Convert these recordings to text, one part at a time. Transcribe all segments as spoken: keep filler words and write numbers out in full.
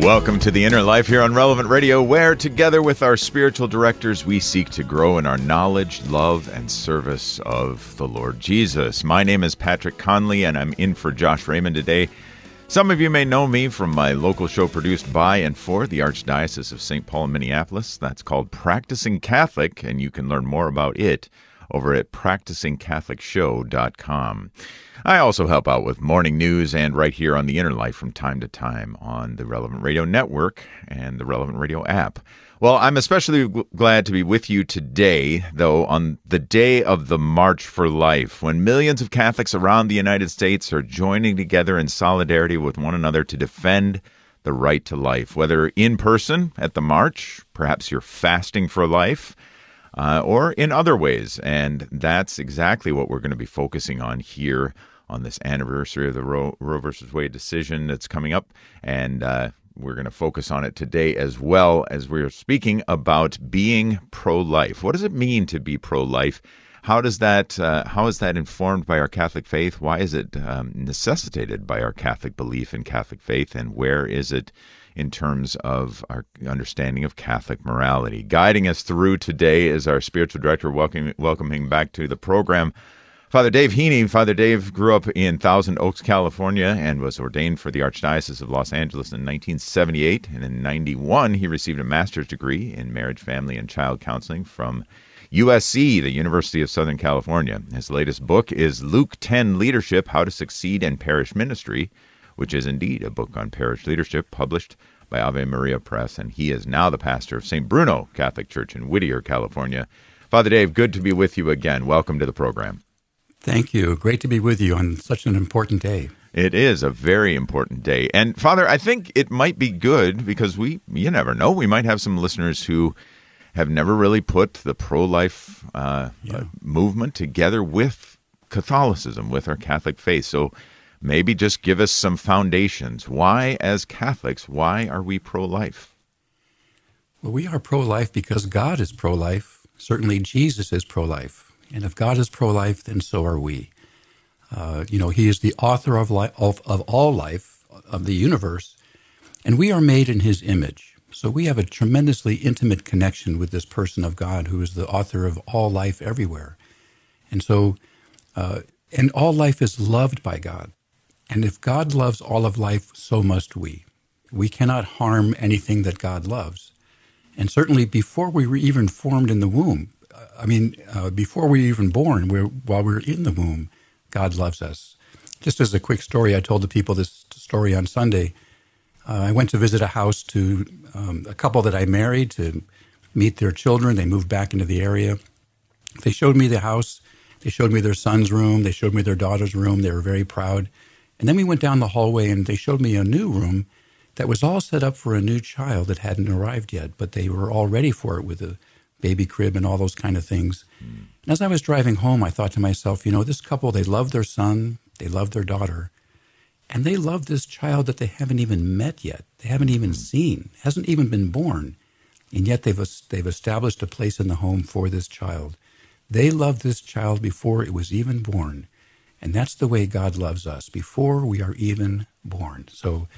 Welcome to The Inner Life here on Relevant Radio, where together with our spiritual directors, we seek to grow in our knowledge, love, and service of the Lord Jesus. My name is Patrick Conley, and I'm in for Josh Raymond today. Some of you may know me from my local show produced by and for the Archdiocese of Saint Paul in Minneapolis. That's called Practicing Catholic, and you can learn more about it over at practicing catholic show dot com. I also help out with morning news and right here on The Inner Life from time to time on the Relevant Radio Network and the Relevant Radio app. Well, I'm especially glad to be with you today, though, on the day of the March for Life, when millions of Catholics around the United States are joining together in solidarity with one another to defend the right to life, whether in person at the march, perhaps you're fasting for life, Uh, or in other ways. And that's exactly what we're going to be focusing on here on this anniversary of the Roe, Roe versus Wade decision that's coming up. And uh, we're going to focus on it today as well as we're speaking about being pro-life. What does it mean to be pro-life? How does that? Uh, how is that informed by our Catholic faith? Why is it um, necessitated by our Catholic belief in Catholic faith? And where is it in terms of our understanding of Catholic morality? Guiding us through today is our spiritual director, welcoming, welcoming back to the program, Father Dave Heaney. Father Dave grew up in Thousand Oaks, California, and was ordained for the Archdiocese of Los Angeles in nineteen seventy-eight. And in ninety-one, he received a master's degree in marriage, family, and child counseling from U S C, the University of Southern California. His latest book is Luke ten Leadership: How to Succeed in Parish Ministry, which is indeed a book on parish leadership published by Ave Maria Press, and he is now the pastor of Saint Bruno Catholic Church in Whittier, California. Father Dave, good to be with you again. Welcome to the program. Thank you. Great to be with you on such an important day. It is a very important day. And Father, I think it might be good because we, you never know, we might have some listeners who have never really put the pro-life uh, yeah. movement together with Catholicism, with our Catholic faith. So maybe just give us some foundations. Why, as Catholics, why are we pro-life? Well, we are pro-life because God is pro-life. Certainly Jesus is pro-life. And if God is pro-life, then so are we. Uh, you know, he is the author of, li- of, of all life, of the universe, and we are made in his image. So we have a tremendously intimate connection with this person of God who is the author of all life everywhere. And so, uh, and all life is loved by God. And if God loves all of life, so must we. We cannot harm anything that God loves. And certainly before we were even formed in the womb, I mean, uh, before we were even born, we're, while we were in the womb, God loves us. Just as a quick story, I told the people this story on Sunday. Uh, I went to visit a house to um, a couple that I married to meet their children. They moved back into the area. They showed me the house. They showed me their son's room. They showed me their daughter's room. They were very proud. And then we went down the hallway, and they showed me a new room that was all set up for a new child that hadn't arrived yet, but they were all ready for it with a baby crib and all those kind of things. Mm. And as I was driving home, I thought to myself, you know, this couple, they love their son, they love their daughter, and they love this child that they haven't even met yet. They haven't even mm. seen, hasn't even been born, and yet they've they've established a place in the home for this child. They loved this child before it was even born. And that's the way God loves us, before we are even born. So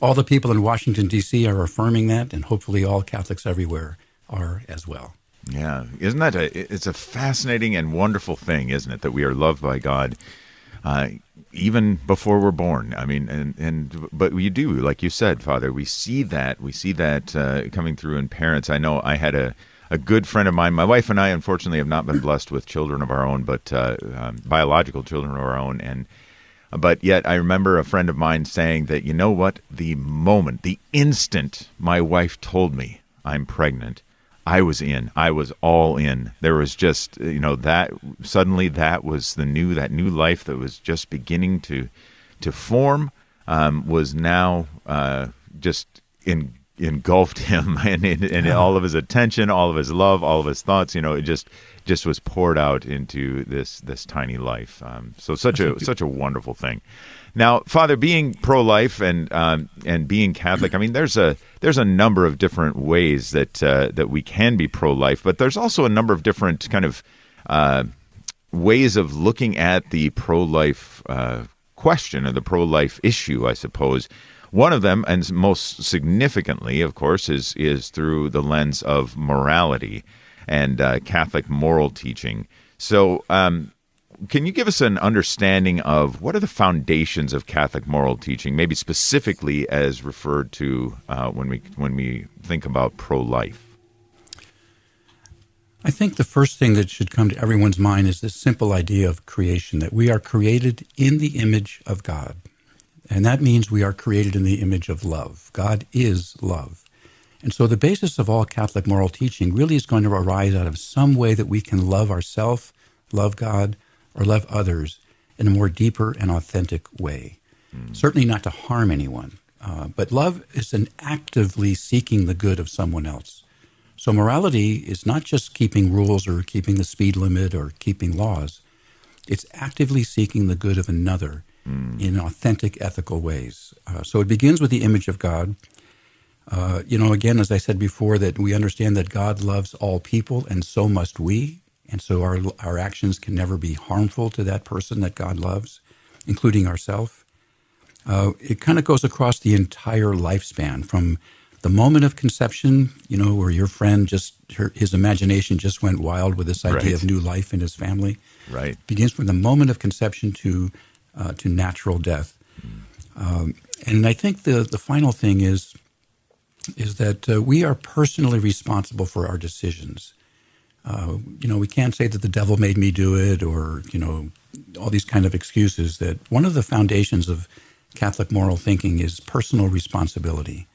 all the people in Washington, D C are affirming that, and hopefully all Catholics everywhere are as well. Yeah, isn't that a, it's a fascinating and wonderful thing, isn't it, that we are loved by God uh, even before we're born. I mean, and, and but we do, like you said, Father, we see that. We see that uh, coming through in parents. I know I had a A good friend of mine, my wife and I, unfortunately, have not been blessed with children of our own, but uh, um, biological children of our own. And But yet I remember a friend of mine saying that, you know what, the moment, the instant my wife told me I'm pregnant, I was in. I was all in. There was just, you know, that suddenly that was the new, that new life that was just beginning to to form um, was now uh, just in, engulfed him and, and, and all of his attention, all of his love, all of his thoughts, you know, it just just was poured out into this this tiny life. Um, so such a such a wonderful thing. Now, Father, being pro-life and um, and being Catholic, I mean, there's a there's a number of different ways that uh, that we can be pro-life, but there's also a number of different kind of uh, ways of looking at the pro-life uh, question or the pro-life issue, I suppose. One of them, and most significantly, of course, is is through the lens of morality and uh, Catholic moral teaching. So, um, can you give us an understanding of what are the foundations of Catholic moral teaching, maybe specifically as referred to uh, when we when we think about pro-life? I think the first thing that should come to everyone's mind is this simple idea of creation, that we are created in the image of God. And that means we are created in the image of love. God is love. And so the basis of all Catholic moral teaching really is going to arise out of some way that we can love ourselves, love God, or love others in a more deeper and authentic way. Mm. Certainly not to harm anyone, uh, but love is an actively seeking the good of someone else. So morality is not just keeping rules or keeping the speed limit or keeping laws. It's actively seeking the good of another in authentic, ethical ways. Uh, so it begins with the image of God. Uh, you know, again, as I said before, that we understand that God loves all people, and so must we. And so our our actions can never be harmful to that person that God loves, including ourselves. Uh, it kind of goes across the entire lifespan, from the moment of conception, you know, where your friend just, her, his imagination just went wild with this idea right. of new life in his family. Right. It begins from the moment of conception to Uh, to natural death. Um, and I think the, the final thing is, is that uh, we are personally responsible for our decisions. Uh, you know, we can't say that the devil made me do it or, you know, all these kind of excuses. That one of the foundations of Catholic moral thinking is personal responsibility.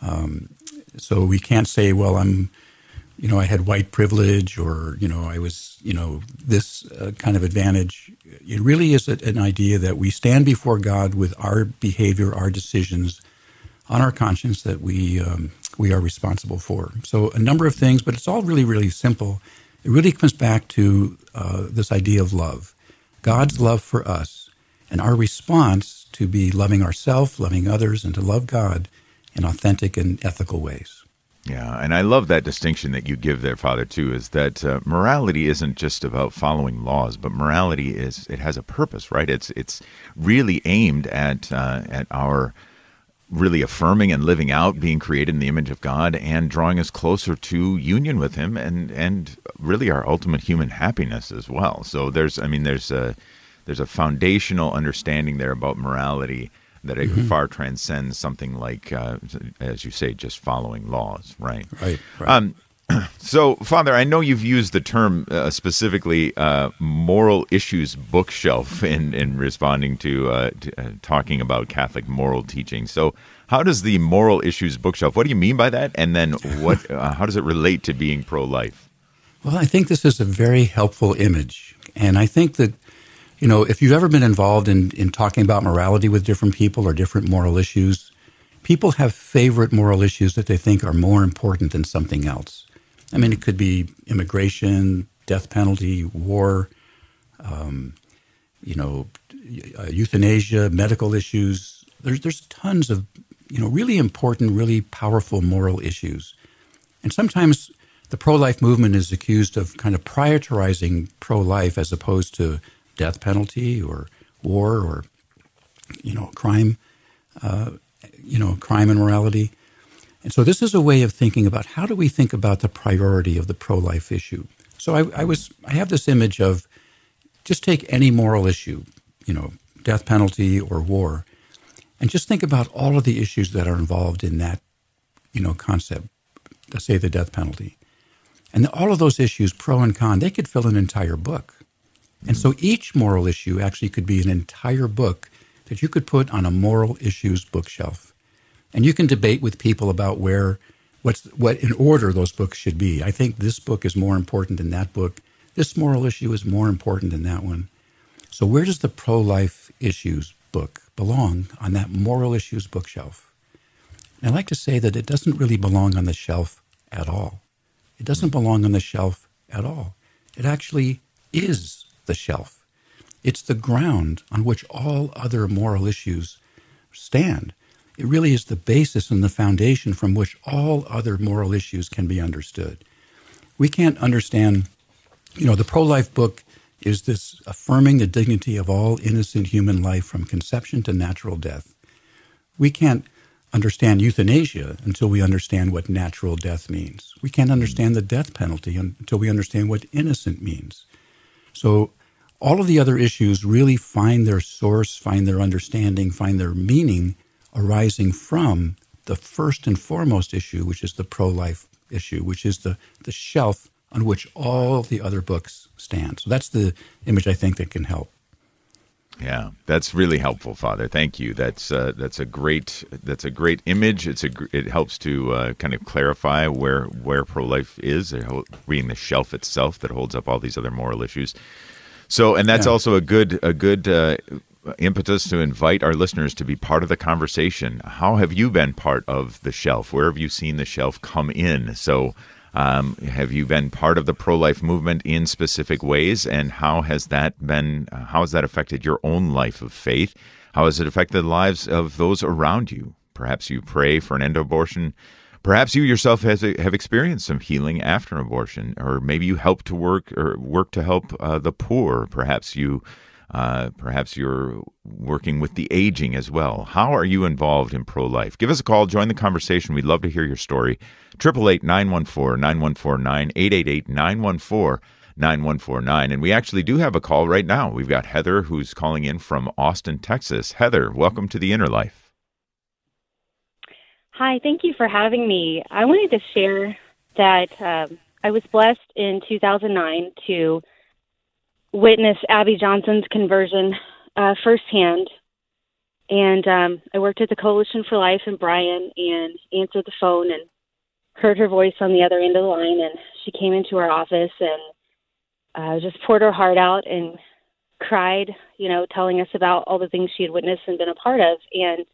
Um, so we can't say, well, I'm, you know, I had white privilege, or, you know, I was, you know, this uh, kind of advantage. It really is an idea that we stand before God with our behavior, our decisions on our conscience that we um, we are responsible for. So a number of things, but it's all really, really simple. It really comes back to uh, this idea of love, God's love for us, and our response to be loving ourselves, loving others, and to love God in authentic and ethical ways. Yeah, and I love that distinction that you give there, Father, too, is that uh, morality isn't just about following laws, but morality is, it has a purpose, right? It's it's really aimed at uh, at our really affirming and living out, being created in the image of God and drawing us closer to union with Him and, and really our ultimate human happiness as well. So there's, I mean, there's a, there's a foundational understanding there about morality that it mm-hmm. far transcends something like, uh, as you say, just following laws, right? Right. right. Um, so, Father, I know you've used the term uh, specifically uh, moral issues bookshelf in, in responding to, uh, to uh, talking about Catholic moral teaching. So how does the moral issues bookshelf, what do you mean by that? And then what? uh, how does it relate to being pro-life? Well, I think this is a very helpful image. And I think that You know, if you've ever been involved in, in talking about morality with different people or different moral issues, people have favorite moral issues that they think are more important than something else. I mean, it could be immigration, death penalty, war, um, you know, euthanasia, medical issues. There's there's tons of, you know, really important, really powerful moral issues. And sometimes the pro-life movement is accused of kind of prioritizing pro-life as opposed to death penalty or war or, you know, crime, uh, you know, crime and morality. And so this is a way of thinking about how do we think about the priority of the pro-life issue. So I, I was, I have this image of just take any moral issue, you know, death penalty or war, and just think about all of the issues that are involved in that, you know, concept, let's say the death penalty. And all of those issues, pro and con, they could fill an entire book. And so each moral issue actually could be an entire book that you could put on a moral issues bookshelf. And you can debate with people about where, what's, what in order those books should be. I think this book is more important than that book. This moral issue is more important than that one. So where does the pro-life issues book belong on that moral issues bookshelf? And I like to say that it doesn't really belong on the shelf at all. It doesn't belong on the shelf at all. It actually is the shelf. It's the ground on which all other moral issues stand. It really is the basis and the foundation from which all other moral issues can be understood. We can't understand, you know, the pro-life book is this affirming the dignity of all innocent human life from conception to natural death. We can't understand euthanasia until we understand what natural death means. We can't understand the death penalty until we understand what innocent means. So all of the other issues really find their source, find their understanding, find their meaning arising from the first and foremost issue, which is the pro-life issue, which is the, the shelf on which all the other books stand. So that's the image I think that can help. Yeah, that's really helpful, Father. Thank you. That's uh, that's a great that's a great image. It's a it helps to uh, kind of clarify where where pro-life is, reading the shelf itself that holds up all these other moral issues. So, and that's yeah. also a good a good uh, impetus to invite our listeners to be part of the conversation. How have you been part of the shelf? Where have you seen the shelf come in? So, um, have you been part of the pro-life movement in specific ways, and how has that been? Uh, how has that affected your own life of faith? How has it affected the lives of those around you? Perhaps you pray for an end to abortion. Perhaps you yourself has a, have experienced some healing after an abortion, or maybe you help to work or work to help uh, the poor. Perhaps you, uh, perhaps you're working with the aging as well. How are you involved in pro-life? Give us a call. Join the conversation. We'd love to hear your story. eight eight eight, nine one four, nine one four nine, eight eight eight, nine one four, nine one four nine. And we actually do have a call right now. We've got Heather who's calling in from Austin, Texas. Heather, welcome to The Inner Life. Hi, thank you for having me. I wanted to share that um, I was blessed in two thousand nine to witness Abby Johnson's conversion uh, firsthand. And um, I worked at the Coalition for Life in Bryan and answered the phone and heard her voice on the other end of the line. And she came into our office and uh, just poured her heart out and cried, you know, telling us about all the things she had witnessed and been a part of. And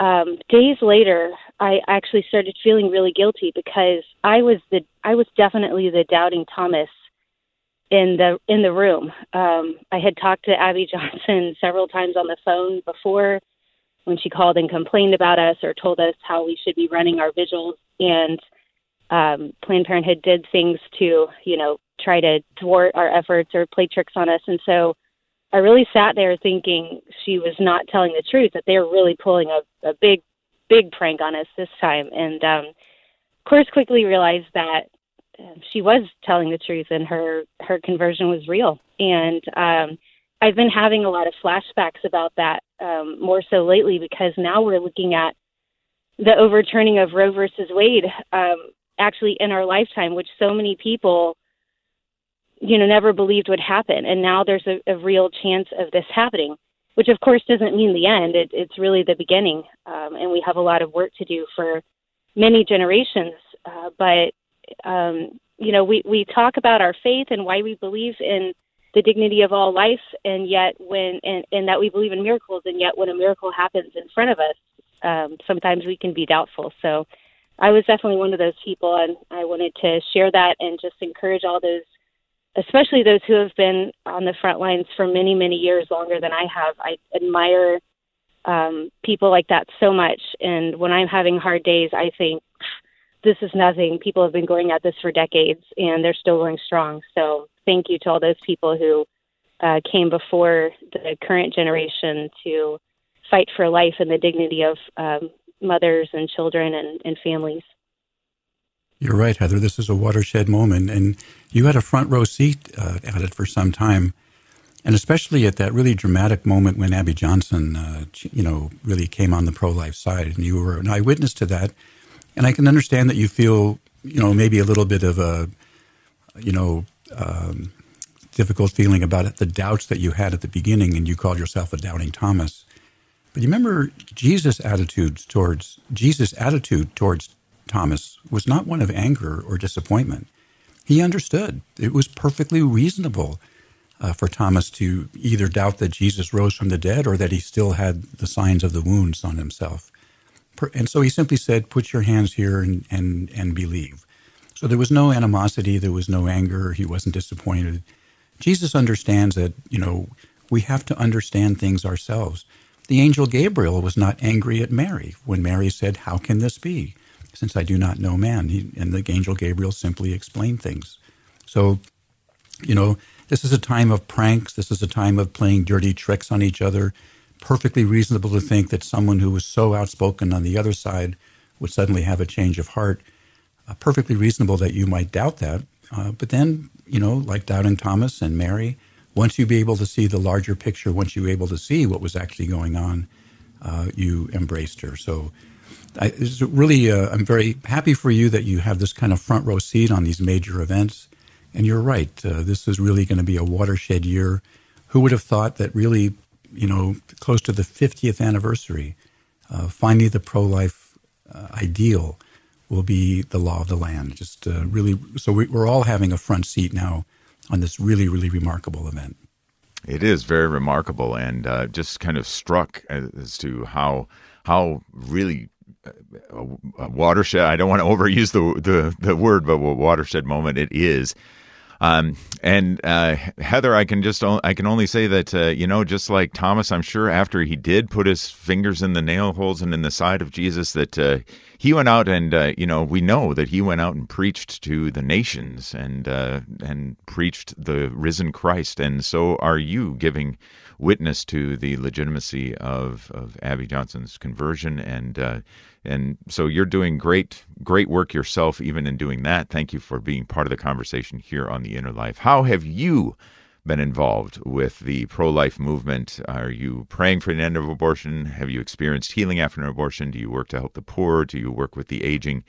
Um, days later, I actually started feeling really guilty because I was the I was definitely the doubting Thomas in the in the room. Um, I had talked to Abby Johnson several times on the phone before when she called and complained about us or told us how we should be running our vigils, and um, Planned Parenthood did things to, you know, try to thwart our efforts or play tricks on us, and so I really sat there thinking she was not telling the truth, that they were really pulling a, a big, big prank on us this time. And, um, of course, quickly realized that she was telling the truth and her, her conversion was real. And um, I've been having a lot of flashbacks about that, um, more so lately, because now we're looking at the overturning of Roe versus Wade, um, actually in our lifetime, which so many people, you know, never believed would happen. And now there's a, a real chance of this happening, which of course doesn't mean the end. It, it's really the beginning. Um, and we have a lot of work to do for many generations. Uh, but, um, you know, we, we talk about our faith and why we believe in the dignity of all life. And yet when, and, and that we believe in miracles. And yet when a miracle happens in front of us, um, sometimes we can be doubtful. So I was definitely one of those people. And I wanted to share that and just encourage all those, especially those who have been on the front lines for many, many years longer than I have. I admire um, people like that so much. And when I'm having hard days, I think this is nothing. People have been going at this for decades and they're still going strong. So thank you to all those people who uh, came before the current generation to fight for life and the dignity of um, mothers and children and, and families. You're right, Heather. This is a watershed moment, and you had a front row seat uh, at it for some time, and especially at that really dramatic moment when Abby Johnson, uh, you know, really came on the pro-life side, and you were an eyewitness to that. And I can understand that you feel, you know, maybe a little bit of a, you know, um, difficult feeling about it, the doubts that you had at the beginning, and you called yourself a doubting Thomas. But you remember Jesus' attitude towards Jesus' attitude towards Thomas was not one of anger or disappointment. He understood. It was perfectly reasonable uh, for Thomas to either doubt that Jesus rose from the dead or that he still had the signs of the wounds on himself. And so he simply said, put your hands here and, and, and believe. So there was no animosity. There was no anger. He wasn't disappointed. Jesus understands that, you know, we have to understand things ourselves. The angel Gabriel was not angry at Mary when Mary said, how can this be, since I do not know man? He, and the angel Gabriel simply explained things. So, you know, this is a time of pranks. This is a time of playing dirty tricks on each other. Perfectly reasonable to think that someone who was so outspoken on the other side would suddenly have a change of heart. Uh, perfectly reasonable that you might doubt that. Uh, but then, you know, like doubting Thomas and Mary, once you be able to see the larger picture, once you were able to see what was actually going on, uh, you embraced her. So I, it's really, uh, I'm very happy for you that you have this kind of front row seat on these major events. And you're right. Uh, this is really going to be a watershed year. Who would have thought that really, you know, close to the fiftieth anniversary, uh, finally the pro-life uh, ideal will be the law of the land. Just uh, really, so we, we're all having a front seat now on this really, really remarkable event. It is very remarkable, and uh, just kind of struck as, as to how how really a, a watershed, I don't want to overuse the, the, the word, but what watershed moment it is. Um, and, uh, Heather, I can just, I can only say that, uh, you know, just like Thomas, I'm sure after he did put his fingers in the nail holes and in the side of Jesus, that, uh, he went out and, uh, you know, we know that he went out and preached to the nations and, uh, and preached the risen Christ. And so are you giving witness to the legitimacy of, of Abby Johnson's conversion. And, uh, and so you're doing great, great work yourself, even in doing that. Thank you for being part of the conversation here on The Inner Life. How have you been involved with the pro-life movement? Are you praying for an end of abortion? Have you experienced healing after an abortion? Do you work to help the poor? Do you work with the aging?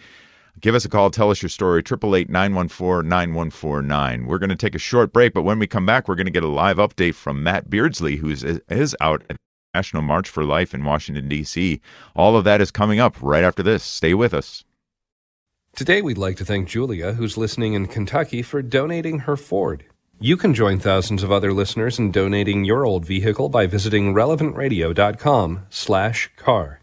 Give us a call. Tell us your story. eight eight eight, nine one four, nine one four nine. We're going to take a short break, but when we come back, we're going to get a live update from Matt Beardsley, who is, is out at National March for Life in Washington, D C. All of that is coming up right after this. Stay with us. Today, we'd like to thank Julia, who's listening in Kentucky, for donating her Ford. You can join thousands of other listeners in donating your old vehicle by visiting relevantradio.com slash car.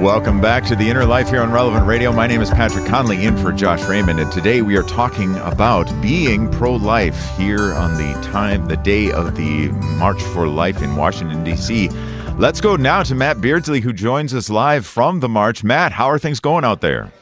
Welcome back to The Inner Life here on Relevant Radio. My name is Patrick Conley, in for Josh Raymond, and today we are talking about being pro-life here on the time, the day of the March for Life in Washington, D C. Let's go now to Matt Beardsley, who joins us live from the march. Matt, how are things going out there?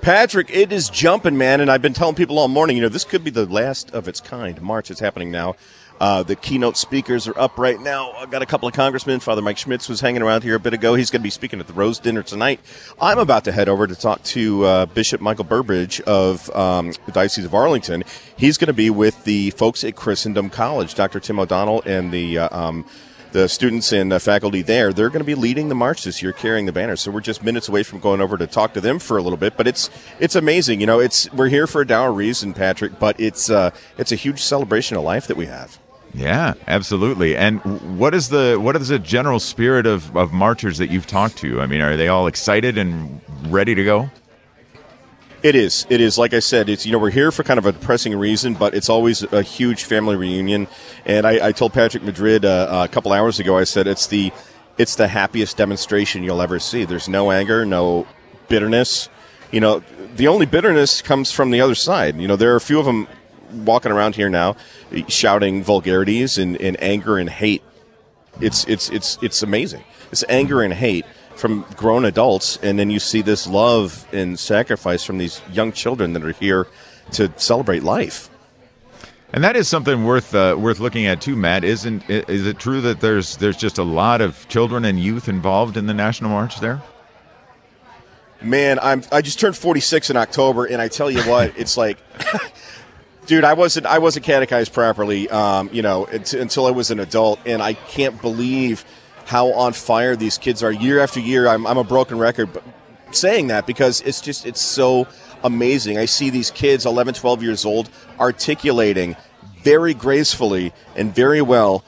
Patrick, it is jumping, man, and I've been telling people all morning, you know, this could be the last of its kind march that's happening now. Uh, the keynote speakers are up right now. I've got a couple of congressmen. Father Mike Schmitz was hanging around here a bit ago. He's going to be speaking at the Rose Dinner tonight. I'm about to head over to talk to uh, Bishop Michael Burbridge of um, the Diocese of Arlington. He's going to be with the folks at Christendom College, Doctor Tim O'Donnell and the uh, um, the students and uh, faculty there. They're going to be leading the march this year, carrying the banner. So we're just minutes away from going over to talk to them for a little bit. But it's it's amazing. You know, it's we're here for a dour reason, Patrick, but it's uh, it's a huge celebration of life that we have. Yeah, absolutely. And what is the what is the general spirit of, of marchers that you've talked to? I mean, are they all excited and ready to go? It is. It is. Like I said, it's, you know, we're here for kind of a depressing reason, but it's always a huge family reunion. And I, I told Patrick Madrid uh, a couple hours ago, I said, it's the it's the happiest demonstration you'll ever see. There's no anger, no bitterness. You know, the only bitterness comes from the other side. You know, there are a few of them walking around here now shouting vulgarities and, and anger and hate. It's it's it's it's amazing. It's anger and hate from grown adults, and then you see this love and sacrifice from these young children that are here to celebrate life. And that is something worth uh, worth looking at too, Matt. Isn't is it true that there's there's just a lot of children and youth involved in the National March there? Man, I'm I just turned forty-six in October, and I tell you what, it's like. Dude, I wasn't I wasn't catechized properly, um, you know, until I was an adult, and I can't believe how on fire these kids are year after year. I'm, I'm a broken record but saying that because it's just, it's so amazing. I see these kids, eleven, twelve years old, articulating very gracefully and very well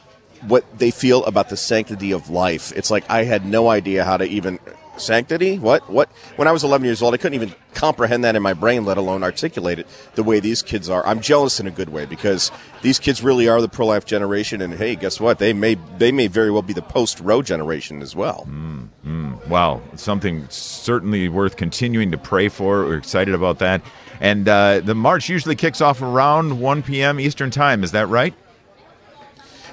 what they feel about the sanctity of life. It's like, I had no idea how to even... Sanctity? What? What? When I was eleven years old, I couldn't even comprehend that in my brain, let alone articulate it the way these kids are. I'm jealous in a good way because these kids really are the pro-life generation, and hey, guess what? They may they may very well be the post-Roe generation as well. Mm, mm, wow. Something certainly worth continuing to pray for. We're excited about that. And uh, the march usually kicks off around one p.m. Eastern Time. Is that right?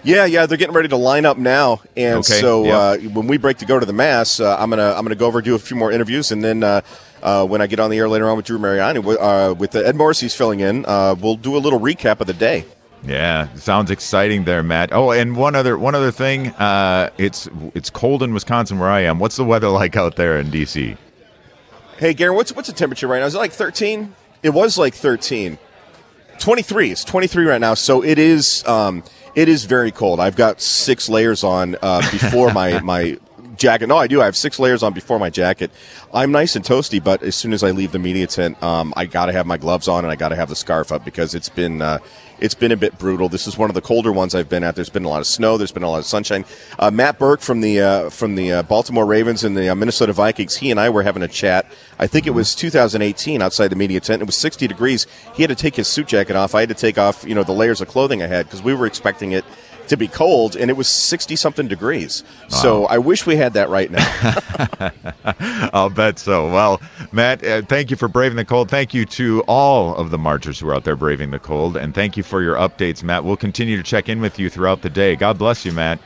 Yeah, yeah, they're getting ready to line up now, and okay, so yeah. uh, when we break to go to the mass, uh, I'm gonna I'm gonna go over and do a few more interviews, and then uh, uh, when I get on the air later on with Drew Mariani, uh, with Ed Morrissey's filling in, uh, we'll do a little recap of the day. Yeah, sounds exciting there, Matt. Oh, and one other one other thing, uh, it's it's cold in Wisconsin where I am. What's the weather like out there in D C? Hey, Garen, what's what's the temperature right now? Is it like thirteen? It was like thirteen. twenty-three. It's twenty-three right now, so it is. Um, It is very cold. I've got six layers on uh, before my, my jacket. No, I do. I have six layers on before my jacket. I'm nice and toasty, but as soon as I leave the media tent, um, I got to have my gloves on and I got to have the scarf up because it's been uh, it's been a bit brutal. This is one of the colder ones I've been at. There's been a lot of snow. There's been a lot of sunshine. Uh, Matt Burke from the uh, from the uh, Baltimore Ravens and the uh, Minnesota Vikings, he and I were having a chat. I think it was two thousand eighteen outside the media tent. It was sixty degrees. He had to take his suit jacket off. I had to take off, you know, the layers of clothing I had because we were expecting it to be cold, and it was sixty-something degrees. Wow. So I wish we had that right now. I'll bet so. Well, Matt, uh, thank you for braving the cold. Thank you to all of the marchers who are out there braving the cold, and thank you for your updates, Matt. We'll continue to check in with you throughout the day. God bless you, Matt.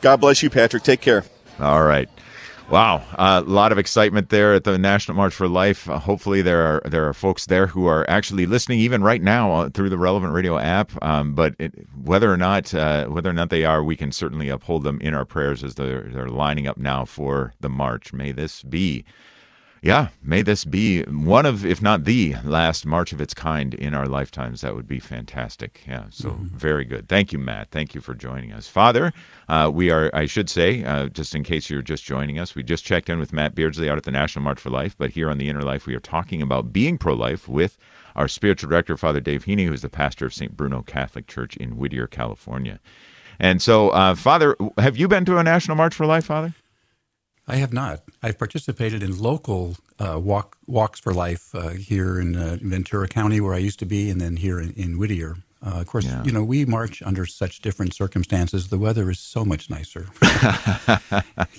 God bless you, Patrick. Take care. All right. Wow, a uh, lot of excitement there at the National March for Life. Uh, hopefully there are there are folks there who are actually listening even right now through the Relevant Radio app. Um, but it, whether or not uh, whether or not they are, we can certainly uphold them in our prayers as they're, they're lining up now for the march. May this be, yeah, may this be one of, if not the last march of its kind in our lifetimes. That would be fantastic. Yeah, so mm-hmm. Very good. Thank you, Matt. Thank you for joining us. Father, uh, we are, I should say, uh, just in case you're just joining us, we just checked in with Matt Beardsley out at the National March for Life, but here on The Inner Life, we are talking about being pro-life with our spiritual director, Father Dave Heaney, who is the pastor of Saint Bruno Catholic Church in Whittier, California. And so, uh, Father, have you been to a National March for Life, Father? I have not. I've participated in local uh, walk, walks for life uh, here in uh, Ventura County, where I used to be, and then here in, in Whittier. Uh, of course, yeah. You know, we march under such different circumstances. The weather is so much nicer.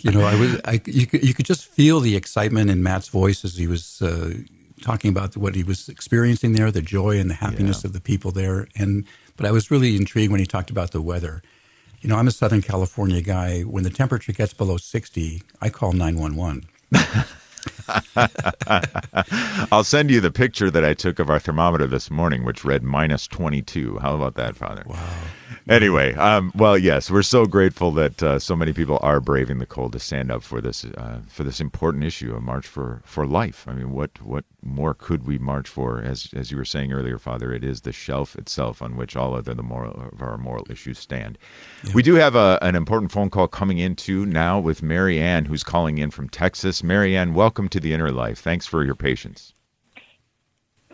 you know, I was, I, you, you could just feel the excitement in Matt's voice as he was uh, talking about what he was experiencing there, the joy and the happiness yeah. of the people there. And but I was really intrigued when he talked about the weather. You know, I'm a Southern California guy. When the temperature gets below sixty, I call nine one one. I'll send you the picture that I took of our thermometer this morning, which read minus twenty-two. How about that, Father? Wow. Anyway, um, well, yes, we're so grateful that uh, so many people are braving the cold to stand up for this uh, for this important issue, a march for, for life. I mean, what what more could we march for? As as you were saying earlier, Father, it is the shelf itself on which all other the moral of our moral issues stand. Yeah. We do have a, an important phone call coming in too now with Mary Ann, who's calling in from Texas. Mary Ann, welcome to The Inner Life. Thanks for your patience.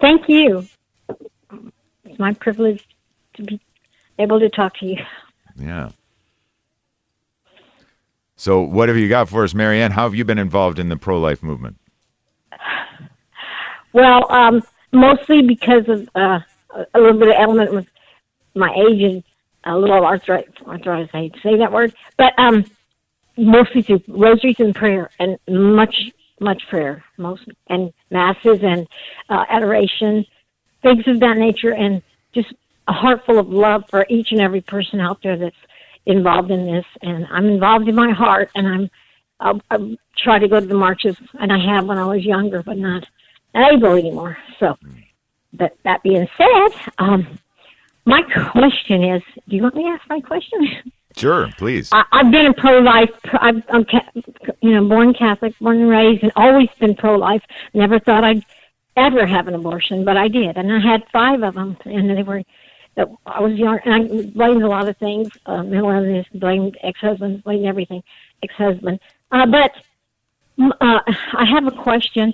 Thank you. It's my privilege to be able to talk to you. Yeah. So what have you got for us, Mary Ann? How have you been involved in the pro-life movement? Well, um, mostly because of uh, a little bit of element with my age and a little arthritis. arthritis I hate to say that word. But um, mostly through rosaries and prayer and much, much prayer. Most, and masses and uh, adoration, things of that nature, and just a heart full of love for each and every person out there that's involved in this. And I'm involved in my heart, and I'm, I'll, I'll try to go to the marches, and I have when I was younger, but not able anymore. So, but that being said, um, my question is, do you want me to ask my question? Sure, please. I, I've been a pro-life, I'm, I'm you know, born Catholic, born and raised, and always been pro-life. Never thought I'd ever have an abortion, but I did. And I had five of them, and they were I was young, and I blamed a lot of things. Um, one of them is blamed ex-husband, blamed everything, ex-husband. Uh, but uh, I have a question,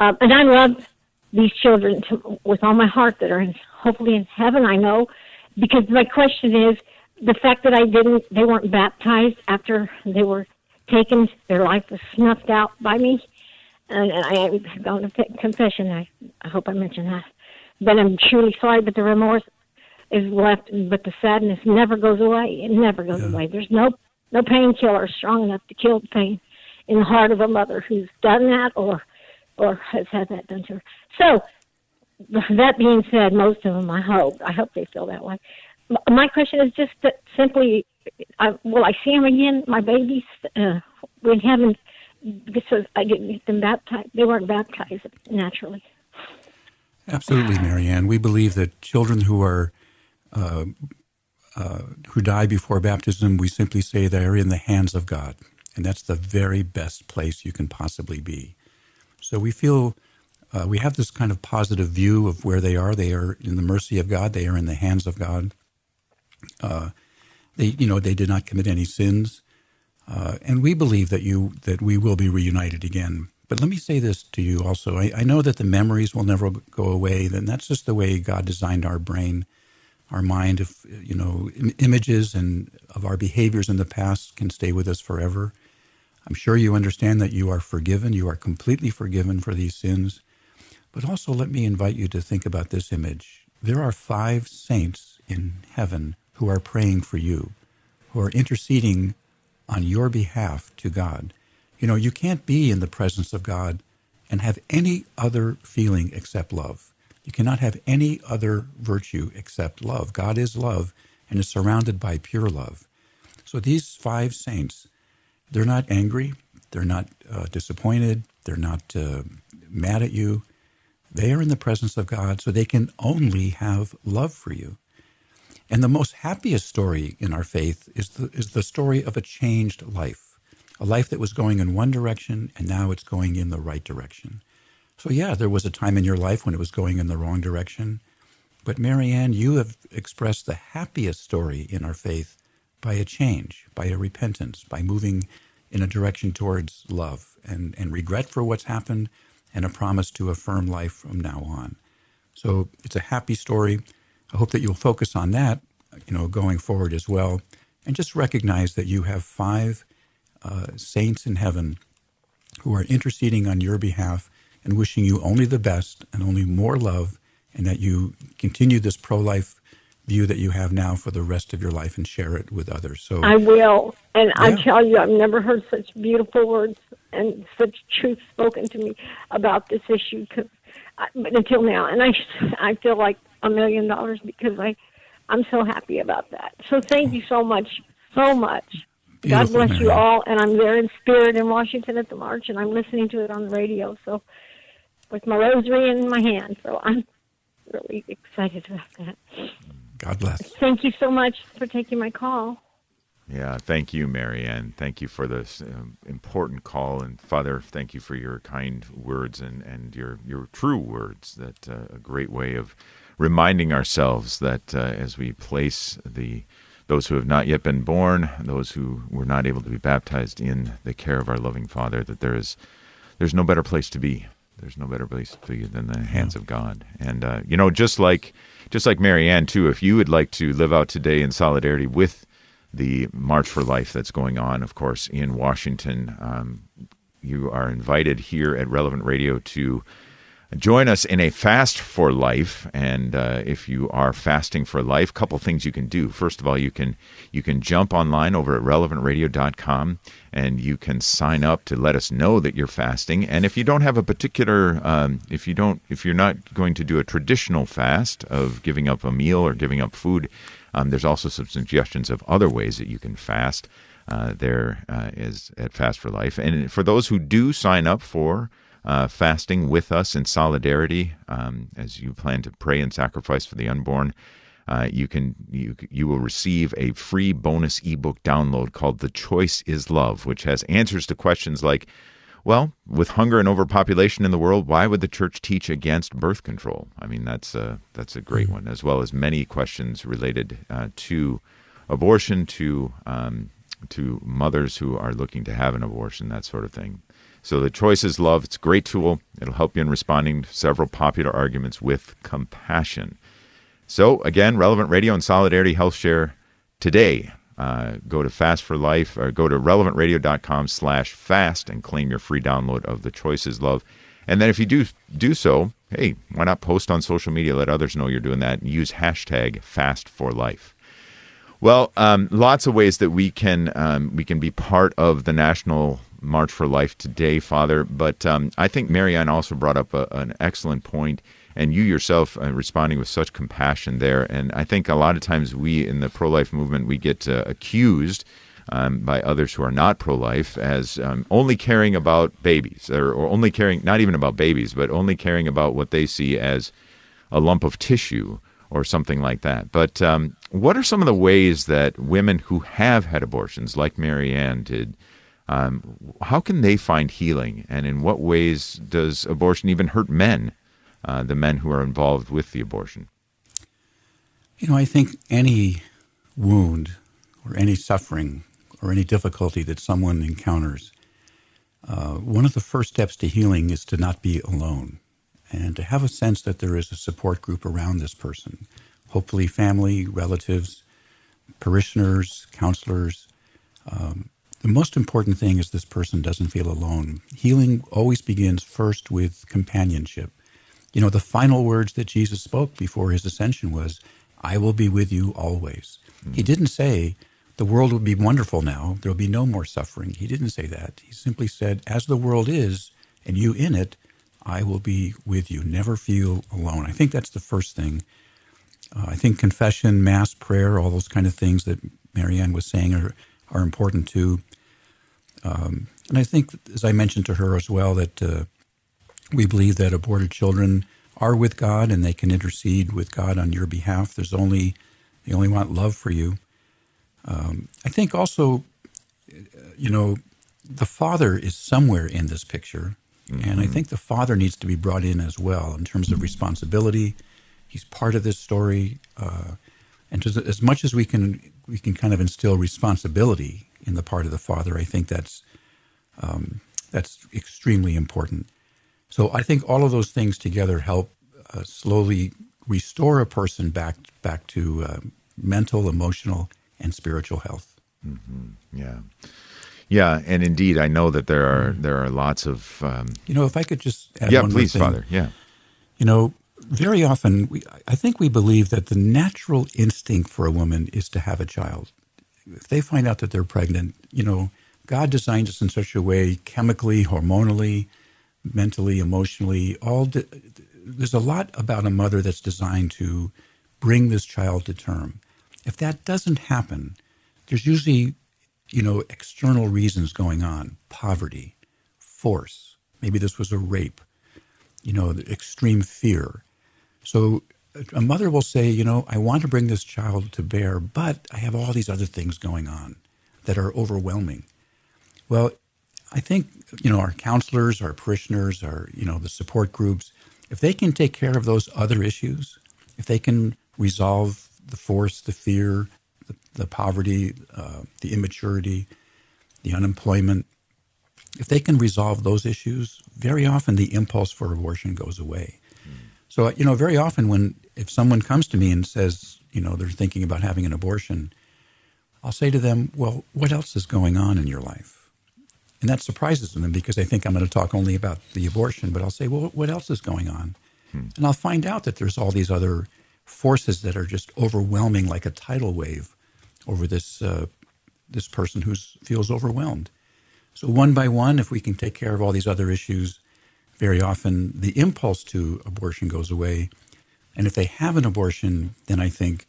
uh, and I love these children to, with all my heart that are in, hopefully in heaven, I know, because my question is, the fact that I didn't, they weren't baptized after they were taken, their life was snuffed out by me. And, and I have gone to confession, I, I hope I mentioned that. But I'm truly sorry, but the remorse is left, but the sadness never goes away. It never goes yeah. away. There's no no painkiller strong enough to kill the pain in the heart of a mother who's done that or or has had that done to her. So, that being said, most of them, I hope, I hope they feel that way. My question is just that simply, I, will I see them again? My babies, uh, we haven't, because I didn't get them baptized. They weren't baptized naturally. Absolutely, Marianne. We believe that children who are uh, uh, who die before baptism, we simply say they are in the hands of God, and that's the very best place you can possibly be. So we feel uh, we have this kind of positive view of where they are. They are in the mercy of God. They are in the hands of God. Uh, they, you know, they did not commit any sins, uh, and we believe that you that we will be reunited again. But let me say this to you also. I, I know that the memories will never go away. Then that's just the way God designed our brain, our mind. If you know, im- images and of our behaviors in the past can stay with us forever. I'm sure you understand that you are forgiven. You are completely forgiven for these sins. But also, let me invite you to think about this image. There are five saints in heaven who are praying for you, who are interceding on your behalf to God. You know, you can't be in the presence of God and have any other feeling except love. You cannot have any other virtue except love. God is love and is surrounded by pure love. So these five saints, they're not angry. They're not uh, disappointed. They're not uh, mad at you. They are in the presence of God, so they can only have love for you. And the most happiest story in our faith is the, is the story of a changed life. A life that was going in one direction, and now it's going in the right direction. So yeah, there was a time in your life when it was going in the wrong direction. But Marianne, you have expressed the happiest story in our faith by a change, by a repentance, by moving in a direction towards love and, and regret for what's happened and a promise to a firm life from now on. So it's a happy story. I hope that you'll focus on that, you know, going forward as well. And just recognize that you have five Uh, saints in heaven who are interceding on your behalf and wishing you only the best and only more love, and that you continue this pro-life view that you have now for the rest of your life and share it with others. So I will, and yeah. I tell you, I've never heard such beautiful words and such truth spoken to me about this issue cause I, but until now, and I I feel like a million dollars because I, I'm so happy about that. So thank oh. you so much, so much. God bless Mary. You all, and I'm there in spirit in Washington at the march, and I'm listening to it on the radio, so with my rosary in my hand, so I'm really excited about that. God bless. Thank you so much for taking my call. Yeah, thank you, Marianne. Thank you for this um, important call, and Father, thank you for your kind words and, and your, your true words, that uh, a great way of reminding ourselves that uh, as we place the those who have not yet been born, those who were not able to be baptized in the care of our loving Father, that there is, there's no better place to be. There's no better place to be than the hands of God. And, uh, you know, just like just like Marianne, too, if you would like to live out today in solidarity with the March for Life that's going on, of course, in Washington, um, you are invited here at Relevant Radio to join us in a fast for life, and uh, if you are fasting for life, a couple things you can do. First of all, you can you can jump online over at relevant radio dot com, and you can sign up to let us know that you're fasting. And if you don't have a particular, um, if you don't, if you're not going to do a traditional fast of giving up a meal or giving up food, um, there's also some suggestions of other ways that you can fast. Uh, there uh, is at Fast for Life, and for those who do sign up for Uh, fasting with us in solidarity, um, as you plan to pray and sacrifice for the unborn, uh, you can you you will receive a free bonus ebook download called "The Choice Is Love," which has answers to questions like, Well, with hunger and overpopulation in the world, why would the church teach against birth control? I mean, that's a, that's a great one, as well as many questions related uh, to abortion, to um, to mothers who are looking to have an abortion, that sort of thing. So the Choice is Love. It's a great tool. It'll help you in responding to several popular arguments with compassion. So, again, Relevant Radio and Solidarity Health Share today. Uh, go to Fast for Life, or go to relevantradio.com slash fast and claim your free download of The Choice is Love. And then if you do do so, hey, why not post on social media, let others know you're doing that, and use hashtag Fast for Life. Well, um, lots of ways that we can um, we can be part of the National March for Life today, Father. But um, I think Marianne also brought up a, an excellent point, and you yourself uh, responding with such compassion there. And I think a lot of times we in the pro-life movement, we get uh, accused um, by others who are not pro-life as um, only caring about babies, or, or only caring, not even about babies, but only caring about what they see as a lump of tissue or something like that. But um, what are some of the ways that women who have had abortions, like Marianne did, um, how can they find healing? And in what ways does abortion even hurt men? Uh, the men who are involved with the abortion? You know, I think any wound or any suffering or any difficulty that someone encounters, uh, one of the first steps to healing is to not be alone and to have a sense that there is a support group around this person, hopefully family, relatives, parishioners, counselors. Um, the most important thing is this person doesn't feel alone. Healing always begins first with companionship. You know, the final words that Jesus spoke before his ascension was, I will be with you always. Mm-hmm. He didn't say, the world will be wonderful now, there'll be no more suffering. He didn't say that. He simply said, as the world is, and you in it, I will be with you. Never feel alone. I think that's the first thing. Uh, I think confession, mass, prayer, all those kind of things that Marianne was saying are, are important too. Um, and I think, as I mentioned to her as well, that... Uh, We believe that aborted children are with God and they can intercede with God on your behalf. There's only, they only want love for you. Um, I think also, you know, the father is somewhere in this picture. Mm-hmm. And I think the father needs to be brought in as well in terms of responsibility. He's part of this story. Uh, and just as much as we can, we can kind of instill responsibility in the part of the father, I think that's, um, that's extremely important. So I think all of those things together help uh, slowly restore a person back back to uh, mental, emotional, and spiritual health. Mm-hmm. Yeah, yeah, and indeed, I know that there are there are lots of um... you know. If I could just add yeah, one please, thing. Father. Yeah, you know, very often we I think we believe that the natural instinct for a woman is to have a child. If they find out that they're pregnant, you know, God designed us in such a way, chemically, hormonally, mentally, emotionally, all de- there's a lot about a mother that's designed to bring this child to term. If that doesn't happen, there's usually, you know, external reasons going on: poverty, force. Maybe this was a rape. You know, extreme fear. So a mother will say, you know, I want to bring this child to bear, but I have all these other things going on that are overwhelming. Well, I think, you know, our counselors, our parishioners, our, you know, the support groups, if they can take care of those other issues, if they can resolve the force, the fear, the, the poverty, uh, the immaturity, the unemployment, if they can resolve those issues, very often the impulse for abortion goes away. Mm. So, you know, very often when, if someone comes to me and says, you know, they're thinking about having an abortion, I'll say to them, well, what else is going on in your life? And that surprises them because they think I'm going to talk only about the abortion, but I'll say, well, what else is going on? Hmm. And I'll find out that there's all these other forces that are just overwhelming like a tidal wave over this uh, this person who feels overwhelmed. So one by one, if we can take care of all these other issues, very often the impulse to abortion goes away. And if they have an abortion, then I think,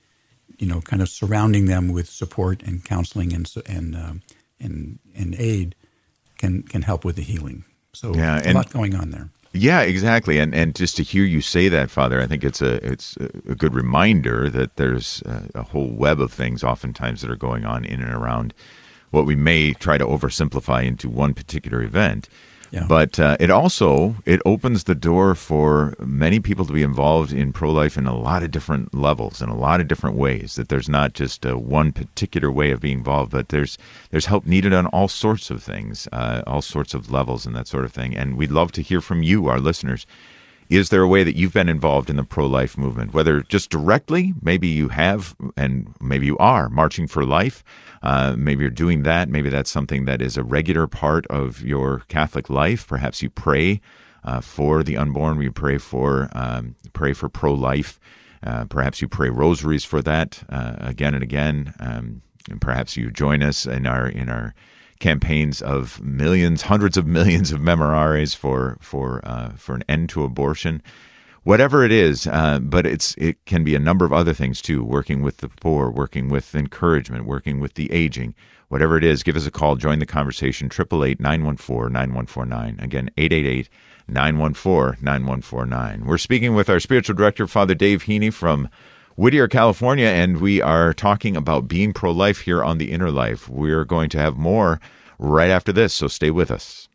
you know, kind of surrounding them with support and counseling and and um, and, and aid can can help with the healing. So yeah, and, a lot going on there. Yeah, exactly. And and just to hear you say that, Father, I think it's a it's a good reminder that there's a, a whole web of things oftentimes that are going on in and around what we may try to oversimplify into one particular event. Yeah. But uh, it also, it opens the door for many people to be involved in pro-life in a lot of different levels, in a lot of different ways, that there's not just uh, one particular way of being involved, but there's there's help needed on all sorts of things, uh, all sorts of levels and that sort of thing. And we'd love to hear from you, our listeners. Is there a way that you've been involved in the pro-life movement, whether just directly, maybe you have, and maybe you are marching for life, uh, maybe you're doing that, maybe that's something that is a regular part of your Catholic life. Perhaps you pray uh, for the unborn, you pray for um, pray for pro-life, uh, perhaps you pray rosaries for that uh, again and again, um, and perhaps you join us in our in our. campaigns of millions, hundreds of millions of memoraries for for uh, for an end to abortion, whatever it is. Uh, but it's it can be a number of other things too. Working with the poor, working with encouragement, working with the aging, whatever it is. Give us a call. Join the conversation. eight eight eight, nine one four, nine one four nine. Again, eight eight eight, nine one four, nine one four nine. We're speaking with our spiritual director, Father Dave Heaney from Whittier, California, and we are talking about being pro-life here on The Inner Life. We're going to have more right after this, so stay with us.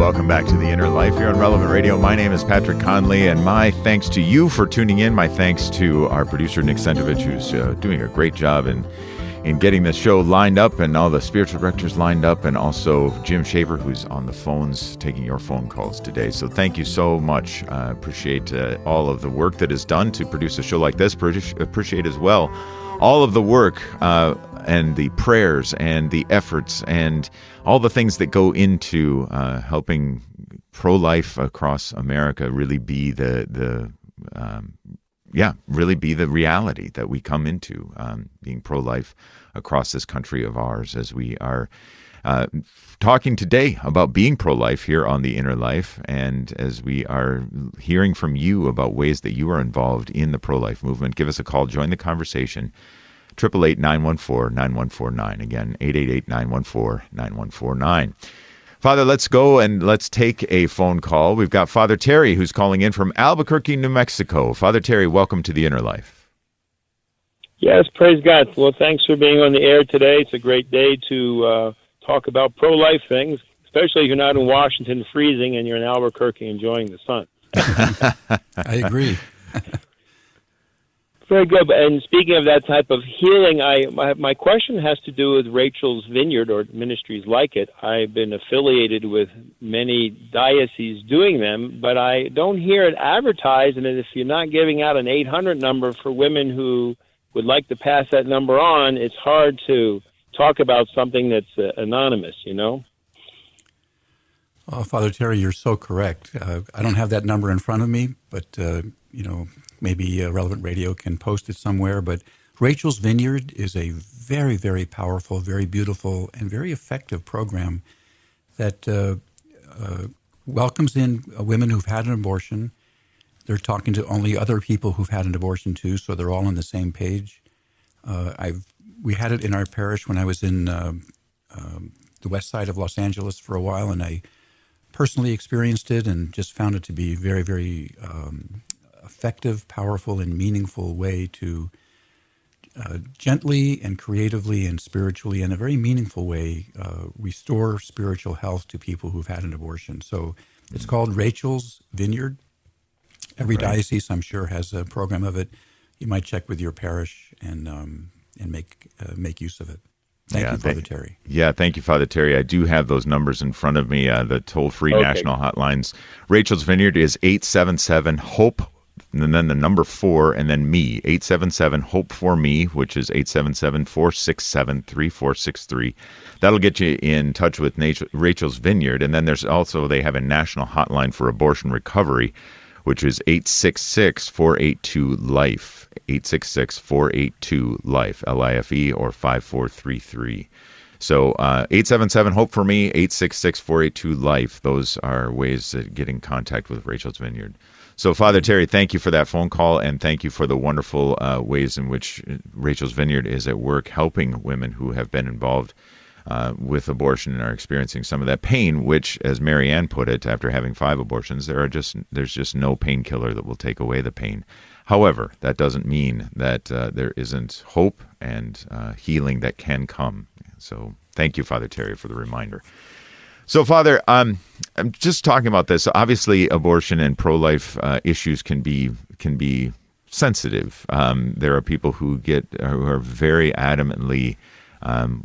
Welcome back to The Inner Life here on Relevant Radio. My name is Patrick Conley, and my thanks to you for tuning in. My thanks to our producer, Nick Sentovich, who's uh, doing a great job in in getting the show lined up and all the spiritual directors lined up, and also Jim Shaver, who's on the phones taking your phone calls today. So thank you so much. I uh, appreciate uh, all of the work that is done to produce a show like this. Appreciate as well all of the work uh, and the prayers and the efforts and all the things that go into uh, helping pro-life across America really be the... the um, Yeah, really be the reality that we come into, um, being pro-life across this country of ours, as we are uh, talking today about being pro-life here on The Inner Life, and as we are hearing from you about ways that you are involved in the pro-life movement. Give us a call, join the conversation, eight eight eight, nine one four, nine one four nine. Again, eight eight eight, nine one four, nine one four nine. Father, let's go and let's take a phone call. We've got Father Terry, who's calling in from Albuquerque, New Mexico. Father Terry, welcome to The Inner Life. Yes, praise God. Well, thanks for being on the air today. It's a great day to uh, talk about pro-life things, especially if you're not in Washington freezing and you're in Albuquerque enjoying the sun. I agree. Very good. And speaking of that type of healing, I my, my question has to do with Rachel's Vineyard or ministries like it. I've been affiliated with many dioceses doing them, but I don't hear it advertised. And if you're not giving out an eight hundred number for women who would like to pass that number on, it's hard to talk about something that's uh, anonymous, you know? Oh, Father Terry, you're so correct. Uh, I don't have that number in front of me, but, uh, you know... Maybe uh, Relevant Radio can post it somewhere, but Rachel's Vineyard is a very, very powerful, very beautiful, and very effective program that uh, uh, welcomes in women who've had an abortion. They're talking to only other people who've had an abortion too, so they're all on the same page. Uh, I've we had it in our parish when I was in uh, uh, the west side of Los Angeles for a while, and I personally experienced it and just found it to be very, very... Um, effective, powerful, and meaningful way to uh, gently and creatively and spiritually, in a very meaningful way, uh, restore spiritual health to people who've had an abortion. So it's mm. called Rachel's Vineyard. Every right. diocese, I'm sure, has a program of it. You might check with your parish and um, and make uh, make use of it. Thank yeah, you, Father th- Terry. Yeah, thank you, Father Terry. I do have those numbers in front of me, uh, the toll-free okay. national hotlines. Rachel's Vineyard is eight seven seven, HOPE. And then the number four, and then me, eight seven seven, HOPE-FOR-ME, which is eight seven seven, four six seven, three four six three. That'll get you in touch with Rachel's Vineyard. And then there's also, they have a national hotline for abortion recovery, which is eight six six, four eight two, LIFE, eight six six, four eight two, LIFE, L I F E, or five four three three. So uh, eight seven seven, HOPE-FOR-ME, eight six six, four eight two, LIFE. Those are ways to get in contact with Rachel's Vineyard. So, Father Terry, thank you for that phone call, and thank you for the wonderful uh, ways in which Rachel's Vineyard is at work helping women who have been involved uh, with abortion and are experiencing some of that pain, which, as Mary Ann put it, after having five abortions, there are just there's just no painkiller that will take away the pain. However, that doesn't mean that uh, there isn't hope and uh, healing that can come. So thank you, Father Terry, for the reminder. So, Father, um, I'm just talking about this. Obviously, abortion and pro-life uh, issues can be can be sensitive. Um, there are people who get who are very adamantly um,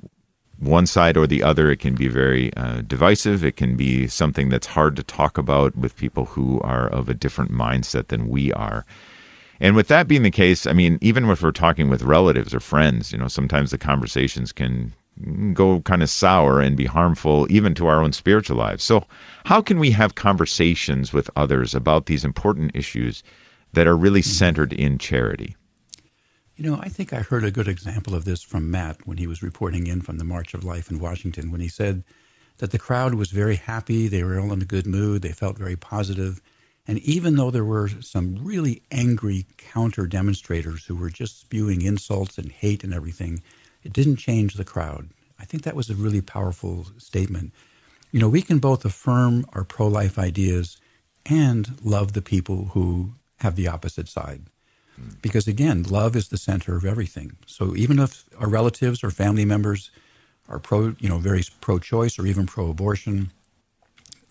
one side or the other. It can be very uh, divisive. It can be something that's hard to talk about with people who are of a different mindset than we are. And with that being the case, I mean, even if we're talking with relatives or friends, you know, sometimes the conversations can go kind of sour and be harmful even to our own spiritual lives. So how can we have conversations with others about these important issues that are really centered in charity? You know, I think I heard a good example of this from Matt when he was reporting in from the March of Life in Washington, when he said that the crowd was very happy. They were all in a good mood. They felt very positive. And even though there were some really angry counter demonstrators who were just spewing insults and hate and everything, it didn't change the crowd. I think that was a really powerful statement. You know, we can both affirm our pro-life ideas and love the people who have the opposite side. Mm. Because again, love is the center of everything. So even if our relatives or family members are pro, you know, very pro-choice or even pro-abortion,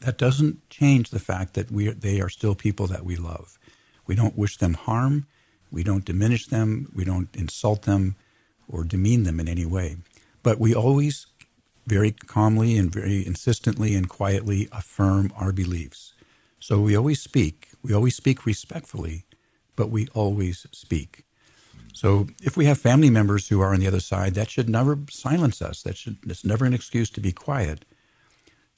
that doesn't change the fact that we they are still people that we love. We don't wish them harm. We don't diminish them. We don't insult them or demean them in any way. But we always very calmly and very insistently and quietly affirm our beliefs. So we always speak. We always speak respectfully, but we always speak. So if we have family members who are on the other side, that should never silence us. That should, it's never an excuse to be quiet.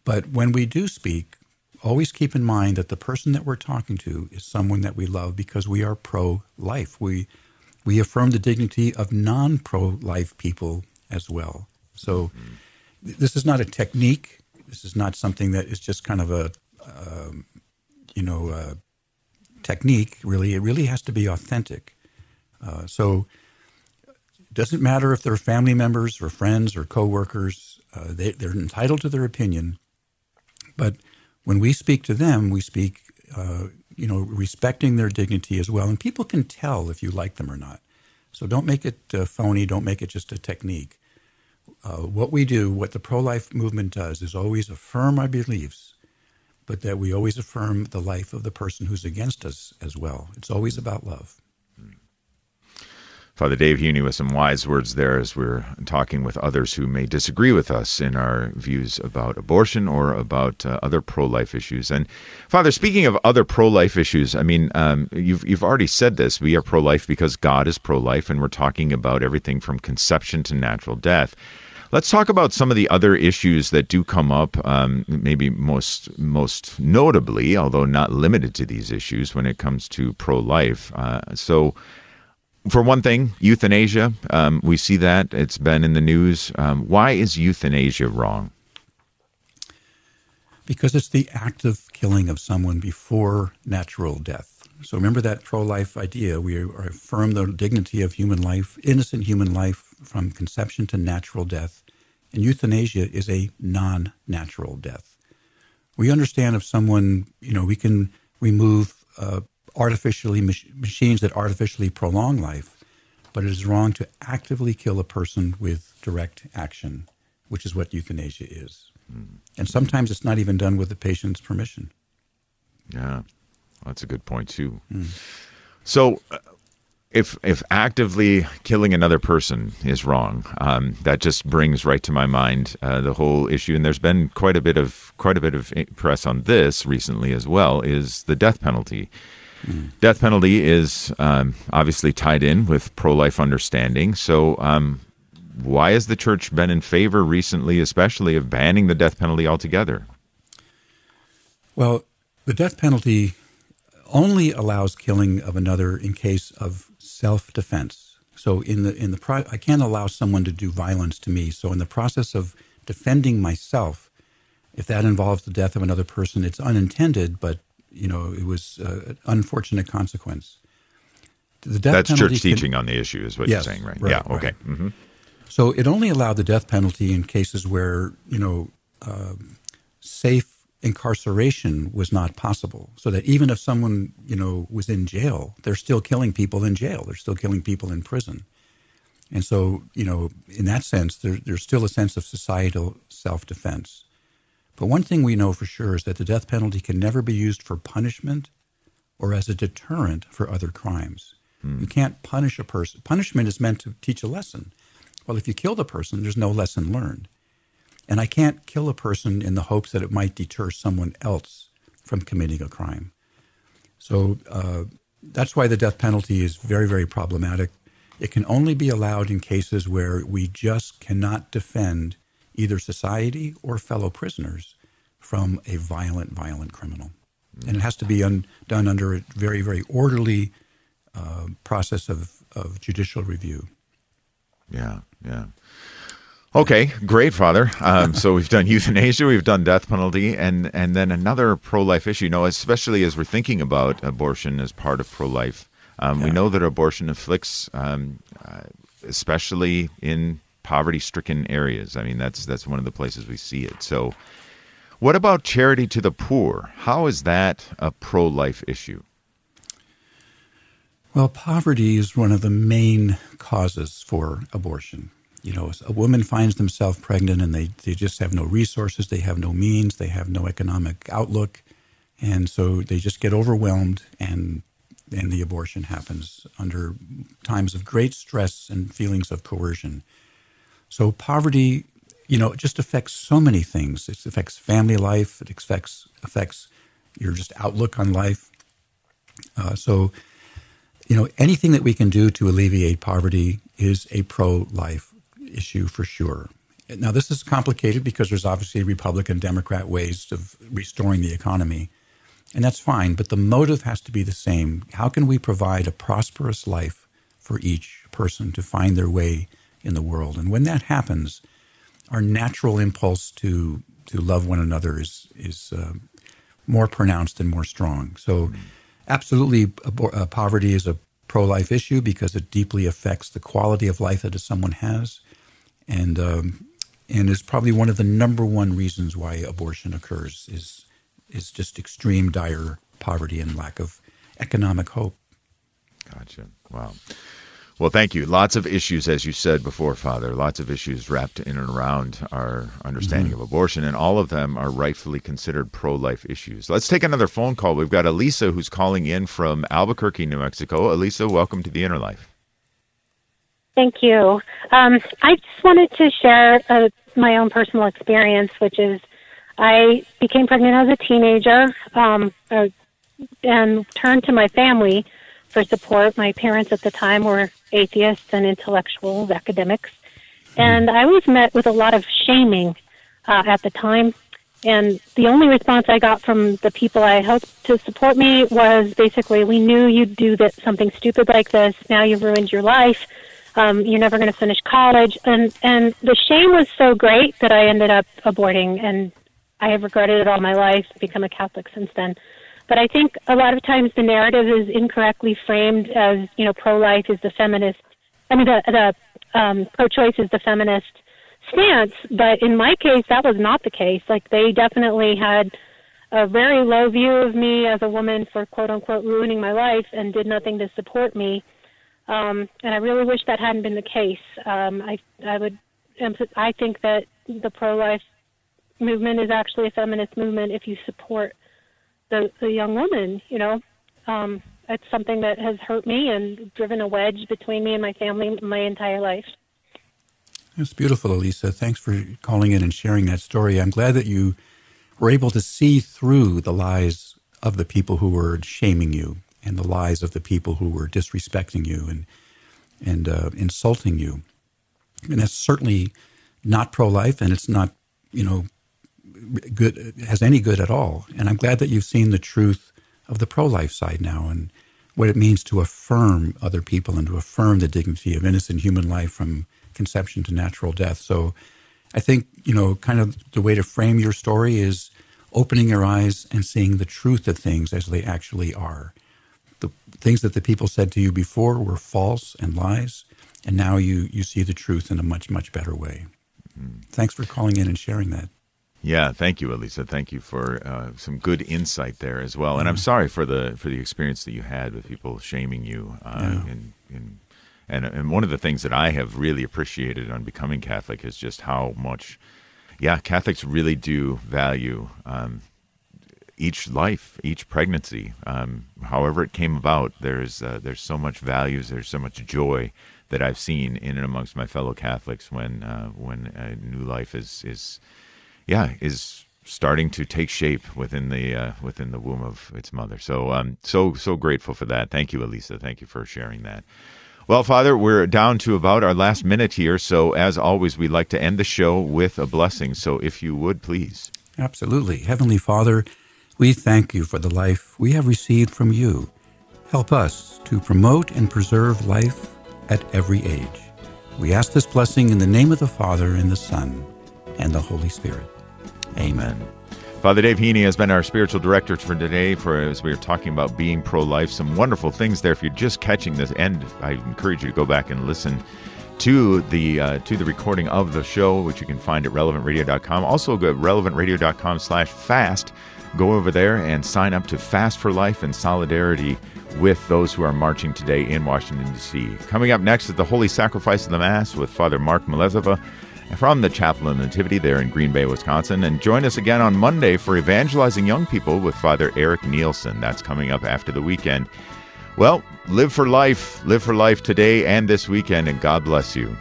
But when we do speak, always keep in mind that the person that we're talking to is someone that we love because we are pro-life. We We affirm the dignity of non-pro-life people as well. So th- this is not a technique. This is not something that is just kind of a, uh, you know, uh, technique, really. It really has to be authentic. Uh, so it doesn't matter if they're family members or friends or coworkers. Uh, they, they're entitled to their opinion. But when we speak to them, we speak uh you know, respecting their dignity as well. And people can tell if you like them or not. So don't make it uh, phony. Don't make it just a technique. Uh, what we do, what the pro-life movement does, is always affirm our beliefs, but that we always affirm the life of the person who's against us as well. It's always about love. Father Dave Heaney with some wise words there as we're talking with others who may disagree with us in our views about abortion or about uh, other pro-life issues. And Father, speaking of other pro-life issues, I mean, um, you've you've already said this. We are pro-life because God is pro-life, and we're talking about everything from conception to natural death. Let's talk about some of the other issues that do come up, um, maybe most most notably, although not limited to these issues when it comes to pro-life. Uh, so. For one thing, euthanasia, um, we see that. It's been in the news. Um, why is euthanasia wrong? Because it's the act of killing of someone before natural death. So remember that pro-life idea. We affirm the dignity of human life, innocent human life, from conception to natural death. And euthanasia is a non-natural death. We understand if someone, you know, we can remove uh artificially machines that artificially prolong life, but it is wrong to actively kill a person with direct action, which is what euthanasia is. Mm-hmm. And sometimes it's not even done with the patient's permission. Yeah, well, that's a good point too. Mm. So uh, if if actively killing another person is wrong, um, that just brings right to my mind uh, the whole issue. And there's been quite a bit of quite a bit of press on this recently as well. Is the death penalty. Mm. Death penalty is um, obviously tied in with pro-life understanding. So um, why has the church been in favor recently, especially of banning the death penalty altogether? Well, the death penalty only allows killing of another in case of self-defense. So in the in the pro- I can't allow someone to do violence to me. So in the process of defending myself, if that involves the death of another person, it's unintended, but you know, it was uh, an unfortunate consequence. The death That's church teaching can, on the issue is what yes, you're saying, right? right yeah, okay. Right. Mm-hmm. So it only allowed the death penalty in cases where, you know, uh, safe incarceration was not possible. So that even if someone, you know, was in jail, they're still killing people in jail. They're still killing people in prison. And so, you know, in that sense, there, there's still a sense of societal self-defense. But one thing we know for sure is that the death penalty can never be used for punishment or as a deterrent for other crimes. Mm. You can't punish a person. Punishment is meant to teach a lesson. Well, if you kill the person, there's no lesson learned. And I can't kill a person in the hopes that it might deter someone else from committing a crime. So uh, that's why the death penalty is very, very problematic. It can only be allowed in cases where we just cannot defend either society or fellow prisoners from a violent, violent criminal. Mm-hmm. And it has to be un- done under a very, very orderly uh, process of, of judicial review. Yeah, yeah. Okay, great, Father. Um, so we've done euthanasia, we've done death penalty, and, and then another pro-life issue, you know, especially as we're thinking about abortion as part of pro-life. Um, yeah. We know that abortion afflicts, um, uh, especially in poverty-stricken areas. I mean, that's that's one of the places we see it. So what about charity to the poor? How is that a pro-life issue? Well, poverty is one of the main causes for abortion. You know, a woman finds themselves pregnant and they, they just have no resources, they have no means, they have no economic outlook, and so they just get overwhelmed and and the abortion happens under times of great stress and feelings of coercion. So poverty, you know, it just affects so many things. It affects family life, it affects affects your just outlook on life. Uh, so, you know, anything that we can do to alleviate poverty is a pro-life issue for sure. Now, this is complicated because there's obviously Republican, Democrat ways of restoring the economy, and that's fine, but the motive has to be the same. How can we provide a prosperous life for each person to find their way in the world? And when that happens, our natural impulse to to love one another is is uh, more pronounced and more strong. So mm-hmm. absolutely, abor- uh, poverty is a pro-life issue because it deeply affects the quality of life that someone has, and um, and is probably one of the number one reasons why abortion occurs is is just extreme, dire poverty and lack of economic hope. Gotcha. Wow. Well, thank you. Lots of issues, as you said before, Father, lots of issues wrapped in and around our understanding mm-hmm. of abortion, and all of them are rightfully considered pro-life issues. Let's take another phone call. We've got Elisa, who's calling in from Albuquerque, New Mexico. Elisa, welcome to The Inner Life. Thank you. Um, I just wanted to share uh, my own personal experience, which is I became pregnant as a teenager um, uh, and turned to my family for support. My parents at the time were atheists and intellectuals, academics, and I was met with a lot of shaming uh, at the time. And the only response I got from the people I helped to support me was basically, we knew you'd do that, something stupid like this. Now you've ruined your life. Um, you're never going to finish college. And, and the shame was so great that I ended up aborting, and I have regretted it all my life, become a Catholic since then. But I think a lot of times the narrative is incorrectly framed as, you know, pro-life is the feminist, I mean, the, the um, pro-choice is the feminist stance. But in my case, that was not the case. Like, they definitely had a very low view of me as a woman for, quote unquote, ruining my life, and did nothing to support me. Um, and I really wish that hadn't been the case. Um, I, I would, I think that the pro-life movement is actually a feminist movement if you support the, the young woman, you know. Um, it's something that has hurt me and driven a wedge between me and my family my entire life. That's beautiful, Elisa. Thanks for calling in and sharing that story. I'm glad that you were able to see through the lies of the people who were shaming you and the lies of the people who were disrespecting you and, and uh, insulting you. And that's certainly not pro-life, and it's not, you know, good has any good at all. And I'm glad that you've seen the truth of the pro-life side now and what it means to affirm other people and to affirm the dignity of innocent human life from conception to natural death. So I think, you know, kind of the way to frame your story is opening your eyes and seeing the truth of things as they actually are. The things that the people said to you before were false and lies, and now you you see the truth in a much, much better way. Mm-hmm. Thanks for calling in and sharing that. Yeah, thank you, Elisa. Thank you for uh, some good insight there as well. And yeah. I'm sorry for the for the experience that you had with people shaming you. Uh, yeah. in, in, and and one of the things that I have really appreciated on becoming Catholic is just how much, yeah, Catholics really do value um, each life, each pregnancy, um, however it came about. There's uh, there's so much values, there's so much joy that I've seen in and amongst my fellow Catholics when uh, when a new life is is. Yeah, is starting to take shape within the uh, within the womb of its mother. So, um, so so grateful for that. Thank you, Elisa. Thank you for sharing that. Well, Father, we're down to about our last minute here. So, as always, we'd like to end the show with a blessing. So, if you would, please. Absolutely. Heavenly Father, we thank you for the life we have received from you. Help us to promote and preserve life at every age. We ask this blessing in the name of the Father, and the Son, and the Holy Spirit. Amen. Father Dave Heaney has been our spiritual director for today, for as we were talking about being pro-life. Some wonderful things there. If you're just catching this end, I encourage you to go back and listen to the uh, to the recording of the show, which you can find at relevant radio dot com. Also go to relevant radio dot com slash fast. Go over there and sign up to Fast for Life in solidarity with those who are marching today in Washington, D C. Coming up next is the Holy Sacrifice of the Mass with Father Mark Malezova from the Chapel of the Nativity there in Green Bay, Wisconsin. And join us again on Monday for Evangelizing Young People with Father Eric Nielsen. That's coming up after the weekend. Well, live for life. Live for life today and this weekend, and God bless you.